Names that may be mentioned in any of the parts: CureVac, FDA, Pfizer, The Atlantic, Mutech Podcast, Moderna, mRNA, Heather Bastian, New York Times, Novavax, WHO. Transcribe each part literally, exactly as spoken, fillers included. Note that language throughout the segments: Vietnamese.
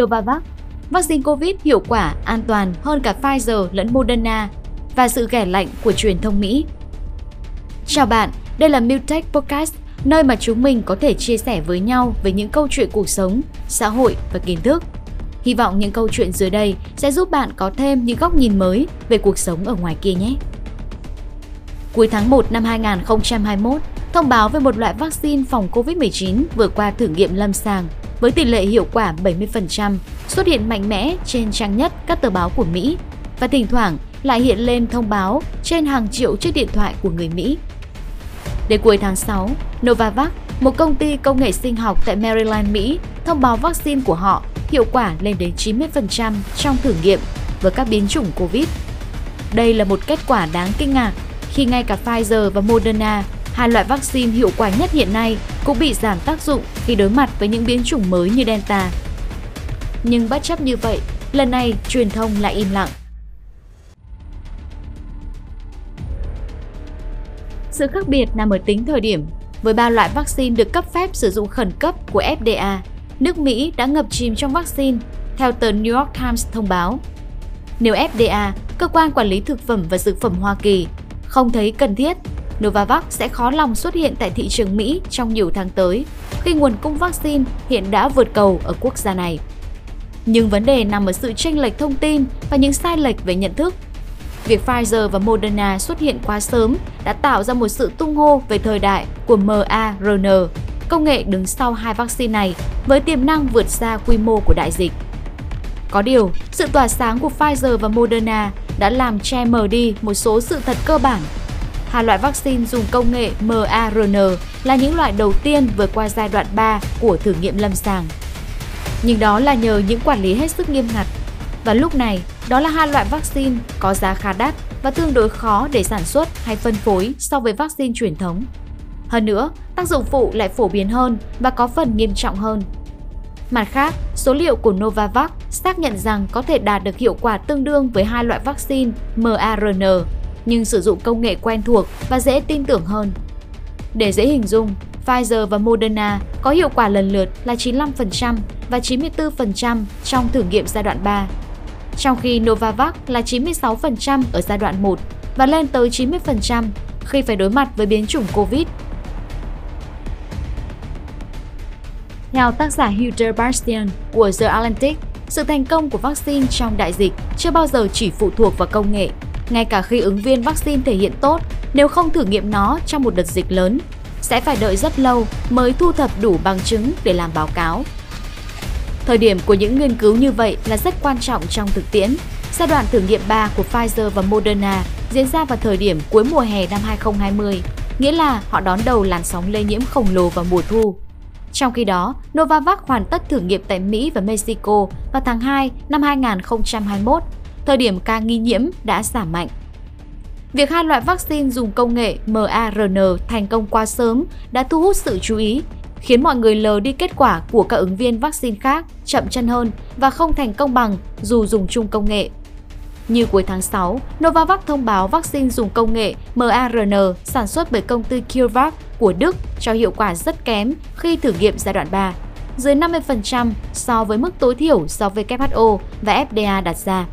Novavax, vaccine Covid hiệu quả, an toàn hơn cả Pfizer lẫn Moderna và sự ghẻ lạnh của truyền thông Mỹ. Chào bạn, đây là Mutech Podcast, nơi mà chúng mình có thể chia sẻ với nhau về những câu chuyện cuộc sống, xã hội và kiến thức. Hy vọng những câu chuyện dưới đây sẽ giúp bạn có thêm những góc nhìn mới về cuộc sống ở ngoài kia nhé. Cuối tháng một năm hai nghìn không trăm hai mươi mốt, thông báo về một loại vaccine phòng Covid mười chín vừa qua thử nghiệm lâm sàng với tỷ lệ hiệu quả bảy mươi phần trăm xuất hiện mạnh mẽ trên trang nhất các tờ báo của Mỹ và thỉnh thoảng lại hiện lên thông báo trên hàng triệu chiếc điện thoại của người Mỹ. Đến cuối tháng sáu, Novavax, một công ty công nghệ sinh học tại Maryland, Mỹ, thông báo vaccine của họ hiệu quả lên đến chín mươi phần trăm trong thử nghiệm với các biến chủng Covid. Đây là một kết quả đáng kinh ngạc khi ngay cả Pfizer và Moderna, hai loại vaccine hiệu quả nhất hiện nay, cũng bị giảm tác dụng khi đối mặt với những biến chủng mới như Delta. Nhưng bất chấp như vậy, lần này truyền thông lại im lặng. Sự khác biệt nằm ở tính thời điểm. Với ba loại vaccine được cấp phép sử dụng khẩn cấp của ép đê a, nước Mỹ đã ngập chìm trong vaccine, theo tờ New York Times thông báo. Nếu ép đê a, cơ quan quản lý thực phẩm và dược phẩm Hoa Kỳ, không thấy cần thiết, Novavax sẽ khó lòng xuất hiện tại thị trường Mỹ trong nhiều tháng tới, khi nguồn cung vaccine hiện đã vượt cầu ở quốc gia này. Nhưng vấn đề nằm ở sự chênh lệch thông tin và những sai lệch về nhận thức. Việc Pfizer và Moderna xuất hiện quá sớm đã tạo ra một sự tung hô về thời đại của mRNA, công nghệ đứng sau hai vaccine này với tiềm năng vượt xa quy mô của đại dịch. Có điều, sự tỏa sáng của Pfizer và Moderna đã làm che mờ đi một số sự thật cơ bản. Hai loại vaccine dùng công nghệ mRNA là những loại đầu tiên vượt qua giai đoạn ba của thử nghiệm lâm sàng. Nhưng đó là nhờ những quản lý hết sức nghiêm ngặt. Và lúc này, đó là hai loại vaccine có giá khá đắt và tương đối khó để sản xuất hay phân phối so với vaccine truyền thống. Hơn nữa, tác dụng phụ lại phổ biến hơn và có phần nghiêm trọng hơn. Mặt khác, số liệu của Novavax xác nhận rằng có thể đạt được hiệu quả tương đương với hai loại vaccine mRNA, nhưng sử dụng công nghệ quen thuộc và dễ tin tưởng hơn. Để dễ hình dung, Pfizer và Moderna có hiệu quả lần lượt là chín mươi lăm phần trăm và chín mươi tư phần trăm trong thử nghiệm giai đoạn ba, trong khi Novavax là chín mươi sáu phần trăm ở giai đoạn một và lên tới chín mươi phần trăm khi phải đối mặt với biến chủng Covid. Theo tác giả Heather Bastian của The Atlantic, sự thành công của vaccine trong đại dịch chưa bao giờ chỉ phụ thuộc vào công nghệ. Ngay cả khi ứng viên vaccine thể hiện tốt, nếu không thử nghiệm nó trong một đợt dịch lớn, sẽ phải đợi rất lâu mới thu thập đủ bằng chứng để làm báo cáo. Thời điểm của những nghiên cứu như vậy là rất quan trọng trong thực tiễn. Giai đoạn thử nghiệm ba của Pfizer và Moderna diễn ra vào thời điểm cuối mùa hè năm hai nghìn không trăm hai mươi, nghĩa là họ đón đầu làn sóng lây nhiễm khổng lồ vào mùa thu. Trong khi đó, Novavax hoàn tất thử nghiệm tại Mỹ và Mexico vào tháng hai năm hai nghìn không trăm hai mươi mốt, thời điểm ca nghi nhiễm đã giảm mạnh. Việc hai loại vaccine dùng công nghệ mRNA thành công quá sớm đã thu hút sự chú ý, khiến mọi người lờ đi kết quả của các ứng viên vaccine khác chậm chân hơn và không thành công bằng dù dùng chung công nghệ. Như cuối tháng sáu, Novavax thông báo vaccine dùng công nghệ mRNA sản xuất bởi công ty CureVac của Đức cho hiệu quả rất kém khi thử nghiệm giai đoạn ba, dưới năm mươi phần trăm so với mức tối thiểu do W H O và F D A đặt ra.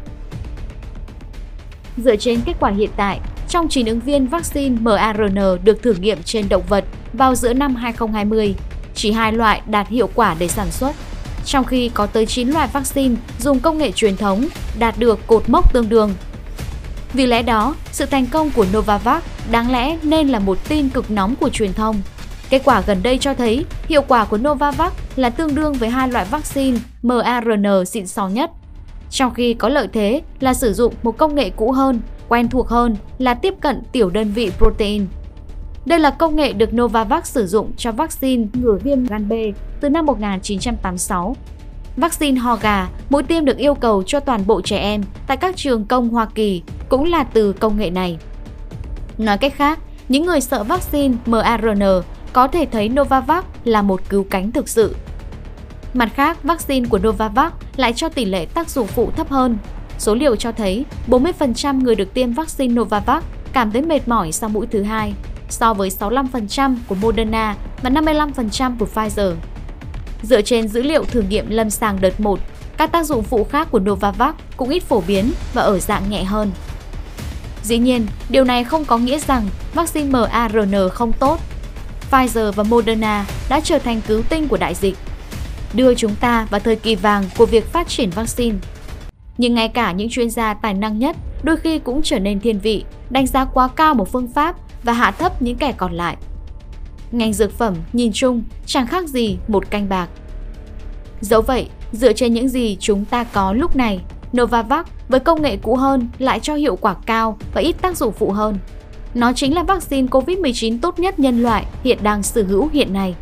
Dựa trên kết quả hiện tại, trong chín ứng viên vaccine mRNA được thử nghiệm trên động vật vào giữa năm hai nghìn không trăm hai mươi, chỉ hai loại đạt hiệu quả để sản xuất, trong khi có tới chín loại vaccine dùng công nghệ truyền thống đạt được cột mốc tương đương. Vì lẽ đó, sự thành công của Novavax đáng lẽ nên là một tin cực nóng của truyền thông. Kết quả gần đây cho thấy hiệu quả của Novavax là tương đương với hai loại vaccine mRNA xịn sò nhất, trong khi có lợi thế là sử dụng một công nghệ cũ hơn, quen thuộc hơn là tiếp cận tiểu đơn vị protein. Đây là công nghệ được Novavax sử dụng cho vaccine ngừa viêm gan B từ năm một nghìn chín trăm tám mươi sáu. Vaccine ho gà, mũi tiêm được yêu cầu cho toàn bộ trẻ em tại các trường công Hoa Kỳ cũng là từ công nghệ này. Nói cách khác, những người sợ vaccine mRNA có thể thấy Novavax là một cứu cánh thực sự. Mặt khác, vaccine của Novavax lại cho tỷ lệ tác dụng phụ thấp hơn. Số liệu cho thấy bốn mươi phần trăm người được tiêm vaccine Novavax cảm thấy mệt mỏi sau mũi thứ hai, so với sáu mươi lăm phần trăm của Moderna và năm mươi lăm phần trăm của Pfizer. Dựa trên dữ liệu thử nghiệm lâm sàng đợt một, Các tác dụng phụ khác của Novavax cũng ít phổ biến và ở dạng nhẹ hơn. Dĩ nhiên, điều này không có nghĩa rằng vaccine mRNA không tốt. Pfizer và Moderna đã trở thành cứu tinh của đại dịch, đưa chúng ta vào thời kỳ vàng của việc phát triển vaccine. Nhưng ngay cả những chuyên gia tài năng nhất đôi khi cũng trở nên thiên vị, đánh giá quá cao một phương pháp và hạ thấp những kẻ còn lại. Ngành dược phẩm nhìn chung chẳng khác gì một canh bạc. Dẫu vậy, dựa trên những gì chúng ta có lúc này, Novavax với công nghệ cũ hơn lại cho hiệu quả cao và ít tác dụng phụ hơn. Nó chính là vaccine covid mười chín tốt nhất nhân loại hiện đang sở hữu hiện nay.